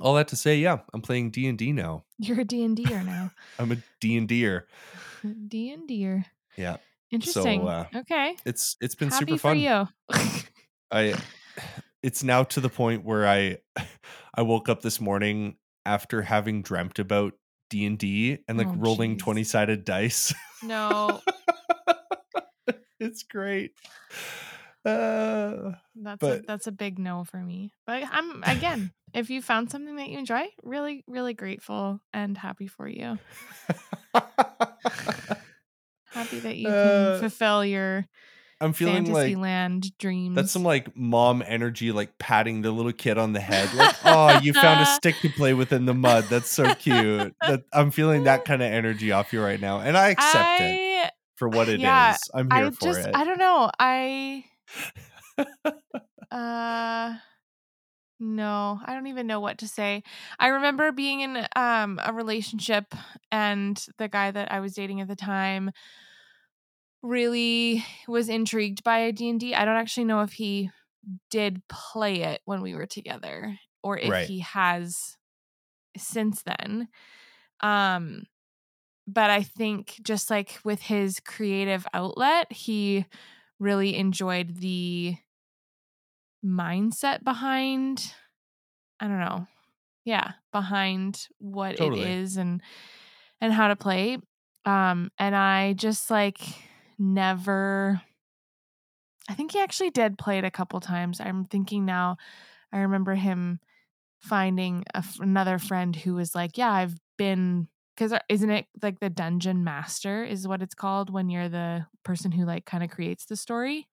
All that to say, yeah, I'm playing D and D now. You're a D and D-er now. I'm a D and D-er. D and D-er. Yeah. Interesting. So, uh, okay. It's it's been Happy super fun. Happy for you. I. It's now to the point where I I woke up this morning after having dreamt about D and D and like oh, rolling geez. twenty-sided dice. No. It's great. Uh, that's, but, a, that's a big no for me. But I'm, again, if you found something that you enjoy, really, really grateful and happy for you. Happy that you can uh, fulfill your... I'm feeling Fantasyland like dreams. That's some like mom energy, like patting the little kid on the head. Like, oh, you found a stick to play with in the mud. That's so cute. That, I'm feeling that kind of energy off you right now. And I accept I, it for what it yeah, is. I'm here I for just, it. I don't know. I, uh, no, I don't even know what to say. I remember being in um, a relationship, and the guy that I was dating at the time really was intrigued by D and D. I don't actually know if he did play it when we were together or if right. he has since then. Um, but I think just like with his creative outlet, he really enjoyed the mindset behind, I don't know. Yeah. Behind what totally. It is and, and how to play. Um, and I just like, never I think he actually did play it a couple times. I'm thinking now I remember him finding a, another friend who was like, yeah, I've been, because isn't it like the dungeon master is what it's called when you're the person who like kind of creates the story?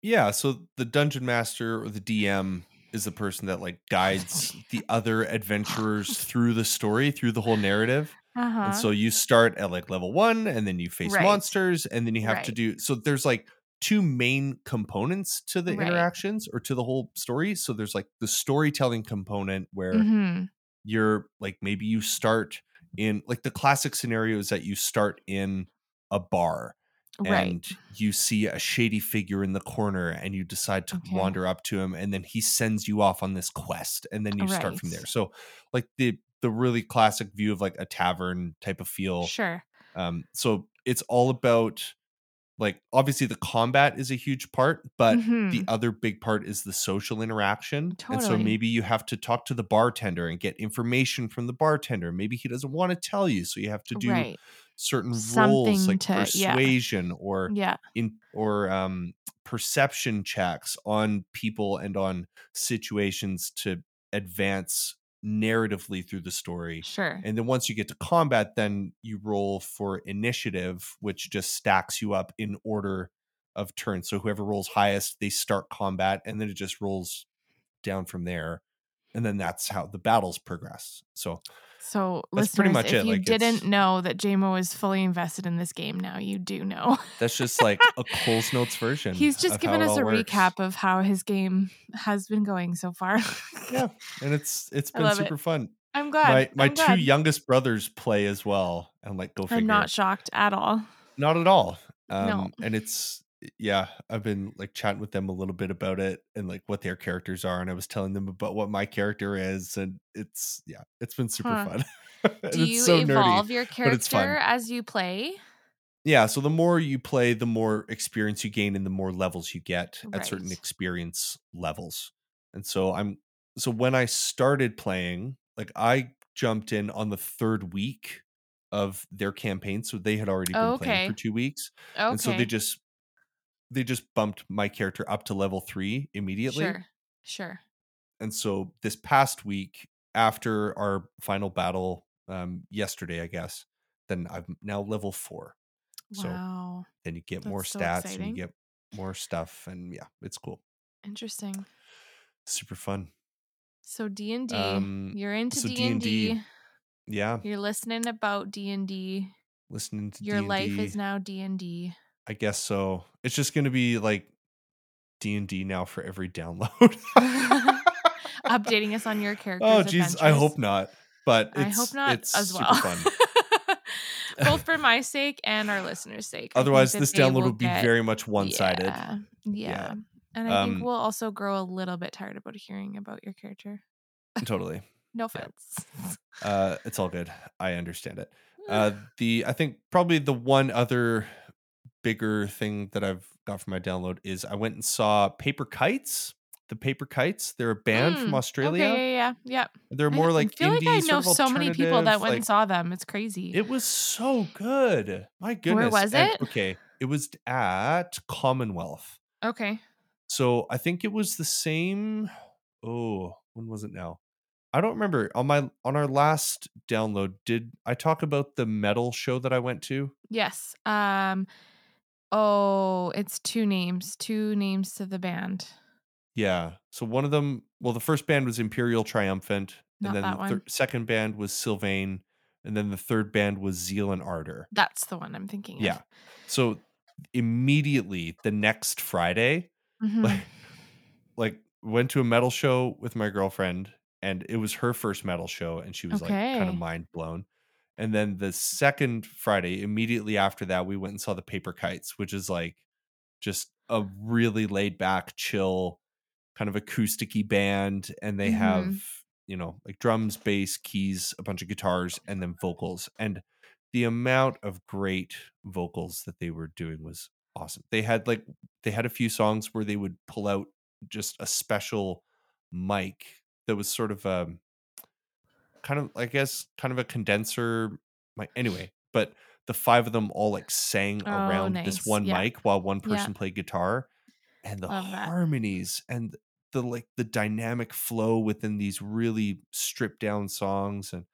Yeah, so the dungeon master or the D M is the person that like guides the other adventurers through the story, through the whole narrative. Uh-huh. And so you start at like level one, and then you face right. monsters, and then you have right. to do, so there's like two main components to the right. interactions or to the whole story. So there's like the storytelling component where mm-hmm. you're like, maybe you start in like the classic scenario is that you start in a bar right. and you see a shady figure in the corner, and you decide to okay. wander up to him, and then he sends you off on this quest, and then you right. start from there. So like the the really classic view of like a tavern type of feel. Sure. Um, so it's all about like, obviously the combat is a huge part, but mm-hmm. the other big part is the social interaction. Totally. And so maybe you have to talk to the bartender and get information from the bartender. Maybe he doesn't want to tell you. So you have to do right. certain Something roles like to, persuasion yeah. or yeah. in or um, perception checks on people and on situations to advance narratively through the story. Sure. And then once you get to combat, then you roll for initiative, which just stacks you up in order of turn. So whoever rolls highest, they start combat, and then it just rolls down from there. And then that's how the battles progress. So so that's pretty much if it. You like, didn't know that J M O is fully invested in this game now, you do know. That's just like a Cole's Notes version. He's just given us a works. recap of how his game has been going so far. Yeah. And it's it's been super it. fun. I'm glad. My, my I'm two glad. youngest brothers play as well. And like, go figure. I'm not shocked at all. Not at all. Um, no. And it's, yeah, I've been like chatting with them a little bit about it and like what their characters are. And I was telling them about what my character is. And it's, yeah, it's been super huh. fun. Do you so evolve nerdy, your character as you play? Yeah. So the more you play, the more experience you gain and the more levels you get right. at certain experience levels. And so I'm, so when I started playing, like I jumped in on the third week of their campaign. So they had already been oh, okay. playing for two weeks. Okay. And so they just, they just bumped my character up to level three immediately. Sure. Sure. And so this past week after our final battle, um, yesterday, I guess, then I'm now level four. Wow. So then you get That's more so stats exciting. and you get more stuff. And yeah, it's cool. Interesting. Super fun. So D and D, um, you're into so D and D. D and D. Yeah. You're listening about D and D. Listening to Your D and D. Life is now D and D. I guess so. It's just going to be like D and D now for every download. Updating us on your characters. Oh, geez. I hope not. But it's, I hope not it's as well. Super fun. Both for my sake and our listeners' sake. Otherwise, this download will be get... very much one-sided. Yeah. Yeah. yeah. And I um, think we'll also grow a little bit tired about hearing about your character. Totally. No offense. Yeah. Uh, it's all good. I understand it. Uh, the I think probably the one other bigger thing that I've got from my download is I went and saw Paper Kites. The Paper Kites. They're a band mm, from Australia. Okay, yeah, yeah, yeah. They're more I, like I feel indie, like I know so many people that went like, and saw them. It's crazy. It was so good. My goodness. Where was and, it? Okay. It was at Commonwealth. Okay. So I think it was the same. Oh, when was it now? I don't remember. On my on our last download, did I talk about the metal show that I went to? Yes. Um. Oh, it's two names. Two names to the band. Yeah. So one of them, well, the first band was Imperial Triumphant. Not and then that the thir- one. second band was Sylvain. And then the third band was Zeal and Ardor. That's the one I'm thinking yeah. of. Yeah. So immediately the next Friday, mm-hmm. like, like went to a metal show with my girlfriend and it was her first metal show. And she was okay. like kind of mind blown. And then the second Friday, immediately after that, we went and saw the Paper Kites, which is like just a really laid back, chill, kind of acoustic-y band, and they mm-hmm. have, you know, like drums, bass, keys, a bunch of guitars, and then vocals. And the amount of great vocals that they were doing was awesome. They had like they had a few songs where they would pull out just a special mic that was sort of a kind of, I guess, kind of a condenser mic. Anyway, but the five of them all like sang oh, around nice. this one yeah. mic while one person yeah. played guitar, and the Love harmonies that. and the like the dynamic flow within these really stripped down songs and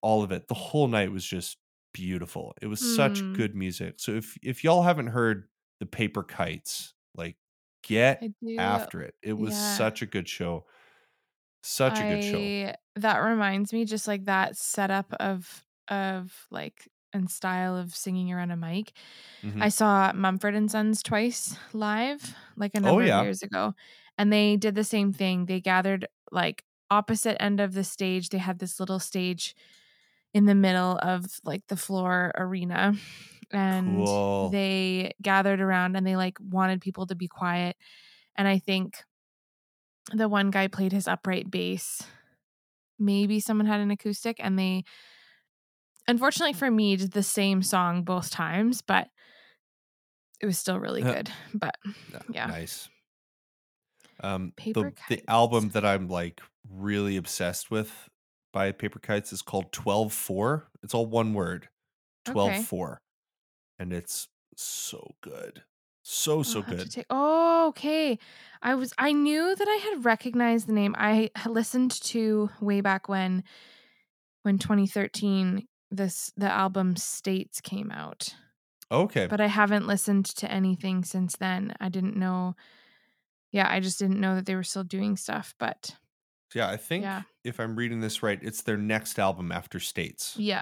all of it. The whole night was just beautiful. It was mm. such good music. So if if y'all haven't heard the Paper Kites, like get after it. It was yeah. such a good show. Such I, a good show. That reminds me, just like that setup of of like and style of singing around a mic. Mm-hmm. I saw Mumford and Sons twice live, like a number oh, yeah. of years ago. And they did the same thing. They gathered like opposite end of the stage. They had this little stage in the middle of like the floor arena. And cool. they gathered around and they like wanted people to be quiet. And I think the one guy played his upright bass. Maybe someone had an acoustic and they unfortunately for me, did the same song both times, but it was still really good. But yeah, nice. Um, Paper the, the album that I'm like really obsessed with by Paper Kites is called Twelve Four. It's all one word, Twelve okay. Four, and it's so good, so so good. Take, oh, okay. I was I knew that I had recognized the name. I listened to way back when, when twenty thirteen. This the album States came out. Okay. But I haven't listened to anything since then. I didn't know. Yeah, I just didn't know that they were still doing stuff, but yeah, I think yeah. if I'm reading this right, it's their next album after States. Yeah.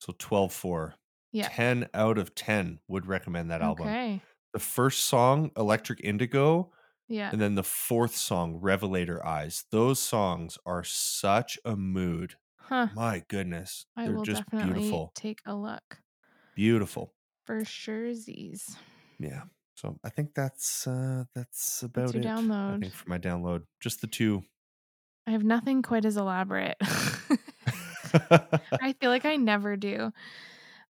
So twelve four. Yeah. ten out of ten would recommend that album. Okay. The first song, Electric Indigo, Yeah. And then the fourth song, Revelator Eyes. Those songs are such a mood. Huh. My goodness. I They're will just definitely beautiful. Take a look. Beautiful. For surezies. Yeah. So I think that's uh, that's about that's it. Download. I think for my download. Just the two. I have nothing quite as elaborate. I feel like I never do.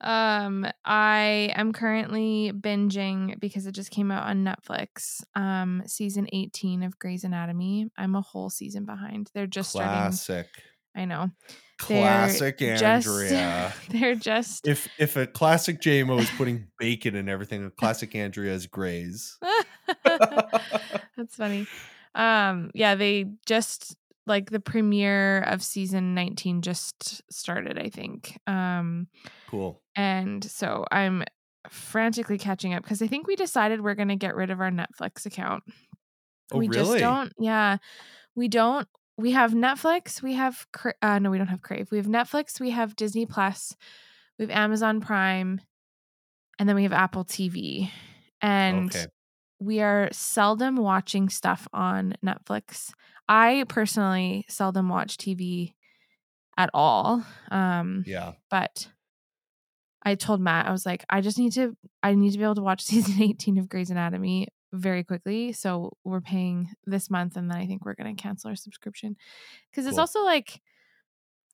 Um, I am currently binging, because it just came out on Netflix, um, season eighteen of Grey's Anatomy. I'm a whole season behind. They're just Classic. starting. I know. Classic they're Andrea. Just, they're just. If if a classic J M O is putting bacon in everything, a classic Andrea is Grey's. That's funny. Um, yeah, they just, like, the premiere of season nineteen just started, I think. Um, cool. And so I'm frantically catching up, because I think we decided we're going to get rid of our Netflix account. Oh, we really? just don't. Yeah, we don't. We have Netflix. We have, uh, no, we don't have Crave. We have Netflix. We have Disney Plus. We have Amazon Prime. And then we have Apple T V. And okay. we are seldom watching stuff on Netflix. I personally seldom watch T V at all. Um, yeah. But I told Matt, I was like, I just need to, I need to be able to watch season eighteen of Grey's Anatomy very quickly. So we're paying this month, and then I think we're going to cancel our subscription, because it's cool. also like,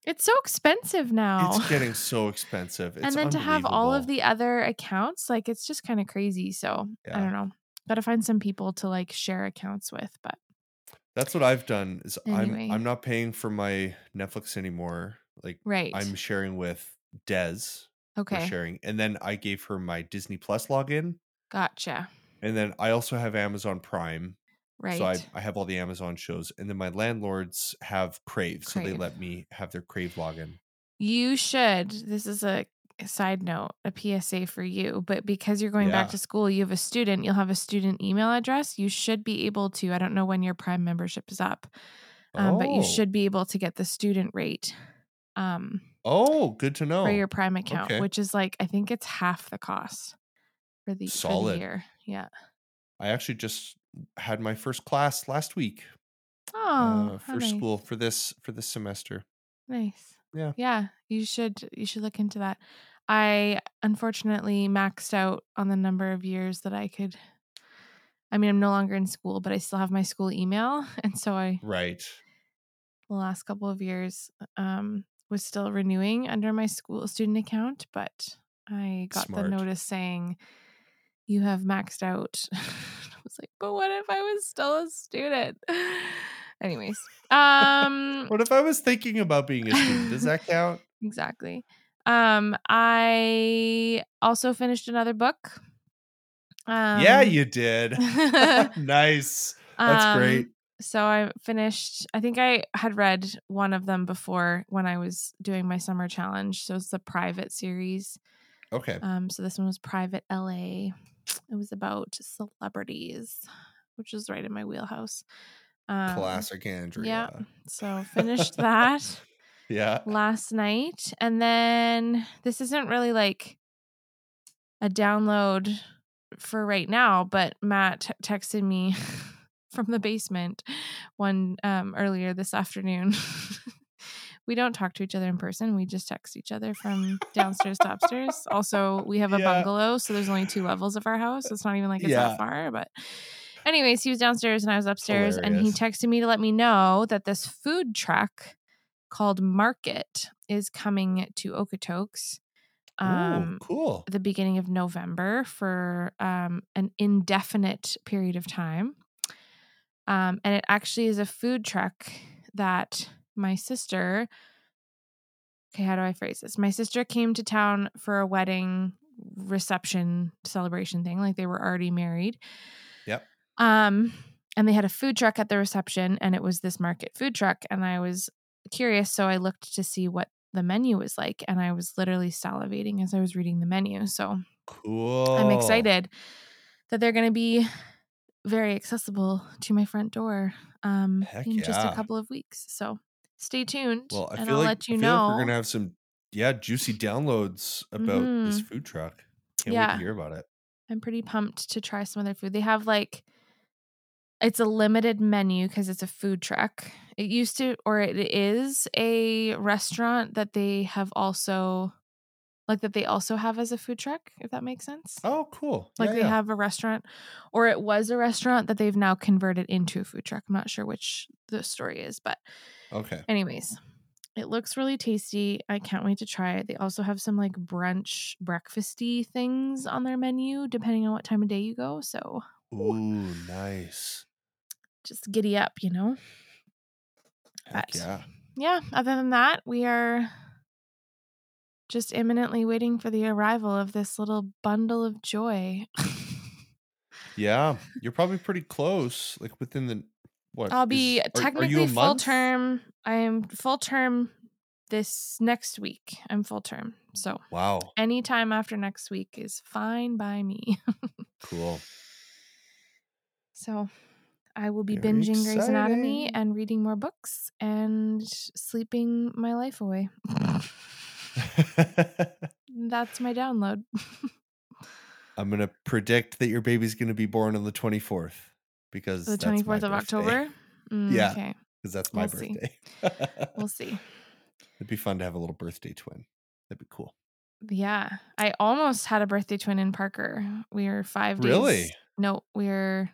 it's so expensive now. It's getting so expensive. It's and then to have all of the other accounts, like, it's just kind of crazy. So yeah. I don't know. Got to find some people to, like, share accounts with, but. That's what I've done is anyway. I'm I'm not paying for my Netflix anymore. Like right. I'm sharing with Des. Okay. Sharing. And then I gave her my Disney Plus login. Gotcha. And then I also have Amazon Prime. Right. So I, I have all the Amazon shows. And then my landlords have Crave, Crave. So they let me have their Crave login. You should. This is a side note, a P S A for you, but because you're going yeah. back to school, you have a student, you'll have a student email address. You should be able to, I don't know when your Prime membership is up, um, oh. but you should be able to get the student rate. Um, oh, good to know. For your Prime account, okay. which is like, I think it's half the cost for the, Solid. For the year. Yeah. I actually just had my first class last week. Oh, uh, for nice. School for this, for this semester. Nice. Yeah. Yeah. You should, you should look into that. I unfortunately maxed out on the number of years that I could. I mean, I'm no longer in school, but I still have my school email. And so I, right. the last couple of years um, was still renewing under my school student account, but I got Smart. the notice saying you have maxed out. I was like, but what if I was still a student? Anyways. Um, what if I was thinking about being a student? Does that count? Exactly. Um, I also finished another book. Um, yeah, you did. Nice. That's um, great. So I finished, I think I had read one of them before when I was doing my summer challenge. So it's the Private series. Okay. Um, so this one was Private L A. It was about celebrities, which is right in my wheelhouse. Um, Classic Andrea. Yeah. So finished that. Yeah. Last night. And then this isn't really like a download for right now, but Matt t- texted me from the basement one um, earlier this afternoon. We don't talk to each other in person. We just text each other from downstairs to upstairs. Also, we have a yeah. bungalow, so there's only two levels of our house. It's not even like it's yeah. that far, but... Anyways, he was downstairs and I was upstairs Hilarious. and he texted me to let me know that this food truck called Market is coming to Okotoks um, Ooh, cool. at the beginning of November for um, an indefinite period of time. Um, and it actually is a food truck that my sister, okay, how do I phrase this? My sister came to town for a wedding reception celebration thing. Like they were already married. Yep. Um, and they had a food truck at the reception, and it was this Market food truck. And I was curious, so I looked to see what the menu was like, and I was literally salivating as I was reading the menu. So cool. I'm excited that they're going to be very accessible to my front door um, Heck in yeah. just a couple of weeks. So stay tuned, well, I and feel I'll like, let you I feel know. Like we're going to have some yeah juicy downloads about mm-hmm. this food truck. Can't yeah. wait to hear about it. I'm pretty pumped to try some of their food. They have like It's a limited menu because it's a food truck. It used to, or it is a restaurant that they have also, like that they also have as a food truck, if that makes sense. Oh, cool. Like yeah, they yeah. have a restaurant, or it was a restaurant that they've now converted into a food truck. I'm not sure which the story is, but okay. Anyways, it looks really tasty. I can't wait to try it. They also have some like brunch, breakfasty things on their menu, depending on what time of day you go. So. Ooh, nice. Just giddy up, you know? But, yeah. Yeah. Other than that, we are just imminently waiting for the arrival of this little bundle of joy. Yeah. You're probably pretty close. Like within the, what? I'll be is, technically are, are you a full month? term. I am full term this next week. I'm full term. So wow. Anytime after next week is fine by me. Cool. So I will be Very binging exciting. Grey's Anatomy and reading more books and sleeping my life away. That's my download. I'm going to predict that your baby's going to be born on the twenty-fourth because the that's twenty-fourth my of birthday. October. Mm, yeah. Okay. Because that's my we'll birthday. See. We'll see. It'd be fun to have a little birthday twin. That'd be cool. Yeah. I almost had a birthday twin in Parker. We were five days. Really? No, we were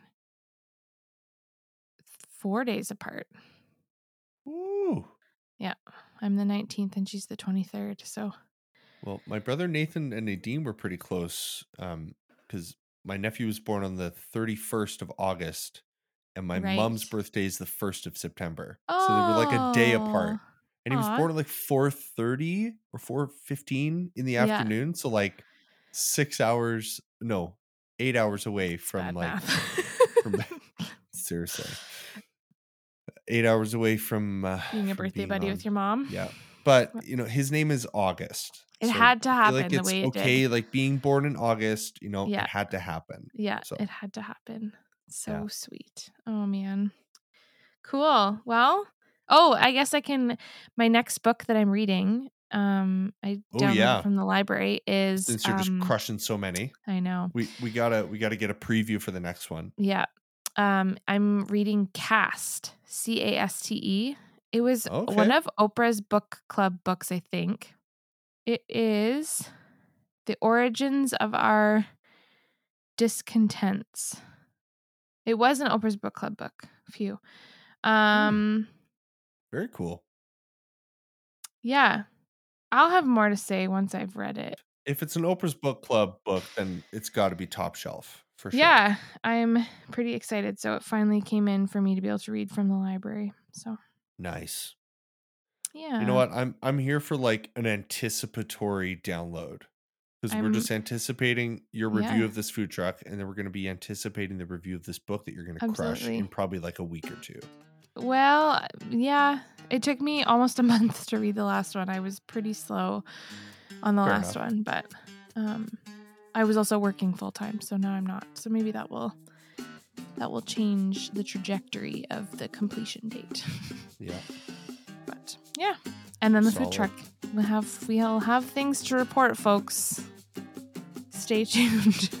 four days apart. Ooh. Yeah. I'm the nineteenth and she's the twenty-third. So, well, my brother Nathan and Nadine were pretty close um, because my nephew was born on the thirty-first of August and my right. mom's birthday is the first of September. Oh. So they were like a day apart. And he Aww. was born at like four thirty or four fifteen in the afternoon. Yeah. So like six hours, no, eight hours away from Bad like, from, seriously. Eight hours away from uh, being a from birthday being buddy on. With your mom. Yeah. But, you know, his name is August. It so had to happen like it's the way it okay, did. Like being born in August, you know, yeah. it had to happen. Yeah, so. It had to happen. So yeah. sweet. Oh, man. Cool. Well, oh, I guess I can. My next book that I'm reading, um, I downloaded oh, yeah. from the library is. Since you're um, just crushing so many. I know. We we gotta we gotta get a preview for the next one. Yeah. Um, I'm reading Cast, C A S T E. It was okay. one of Oprah's Book Club books, I think. It is the origins of our discontents. It was an Oprah's Book Club book. Phew. Um, very cool. Yeah. I'll have more to say once I've read it. If it's an Oprah's Book Club book, then it's got to be top shelf. For sure. Yeah, I'm pretty excited. So it finally came in for me to be able to read from the library. So nice. Yeah. You know what? I'm I'm here for like an anticipatory download because we're just anticipating your review yeah. of this food truck, and then we're going to be anticipating the review of this book that you're going to crush in probably like a week or two. Well, yeah, it took me almost a month to read the last one. I was pretty slow on the Fair last enough. one, but. um I was also working full time, so now I'm not. So maybe that will that will change the trajectory of the completion date. Yeah. But yeah, and then the Solid. food truck. We have we'll have things to report, folks. Stay tuned.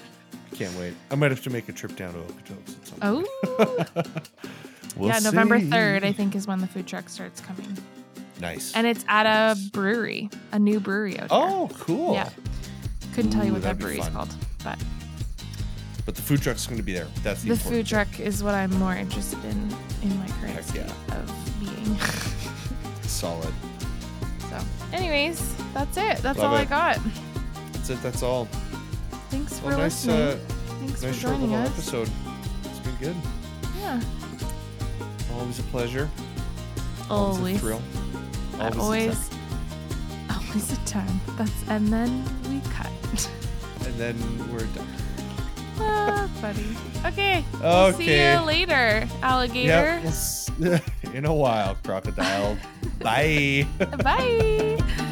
I can't wait. I might have to make a trip down to Okotoks at some point. Oh. we'll yeah, see. November third, I think, is when the food truck starts coming. Nice. And it's at nice. a brewery, a new brewery out here. Oh, cool. Yeah. Couldn't tell you Ooh, what that brewery is called, but but the food truck's going to be there. That's the, the food truck thing. Is what I'm more interested in in my current state yeah. of being. Solid. So, anyways, that's it. That's Love all it. I got. That's it. That's all. Thanks well, for nice, listening. Uh, Thanks nice for joining us. Nice short little episode. It's been good. Yeah. Always a pleasure. Always. Always a thrill. Always. Always a, always a time. That's and then. Cut. And then we're done. Ah, funny. Okay. Okay. We'll see you later, alligator. Yep. In a while, crocodile. Bye. Bye.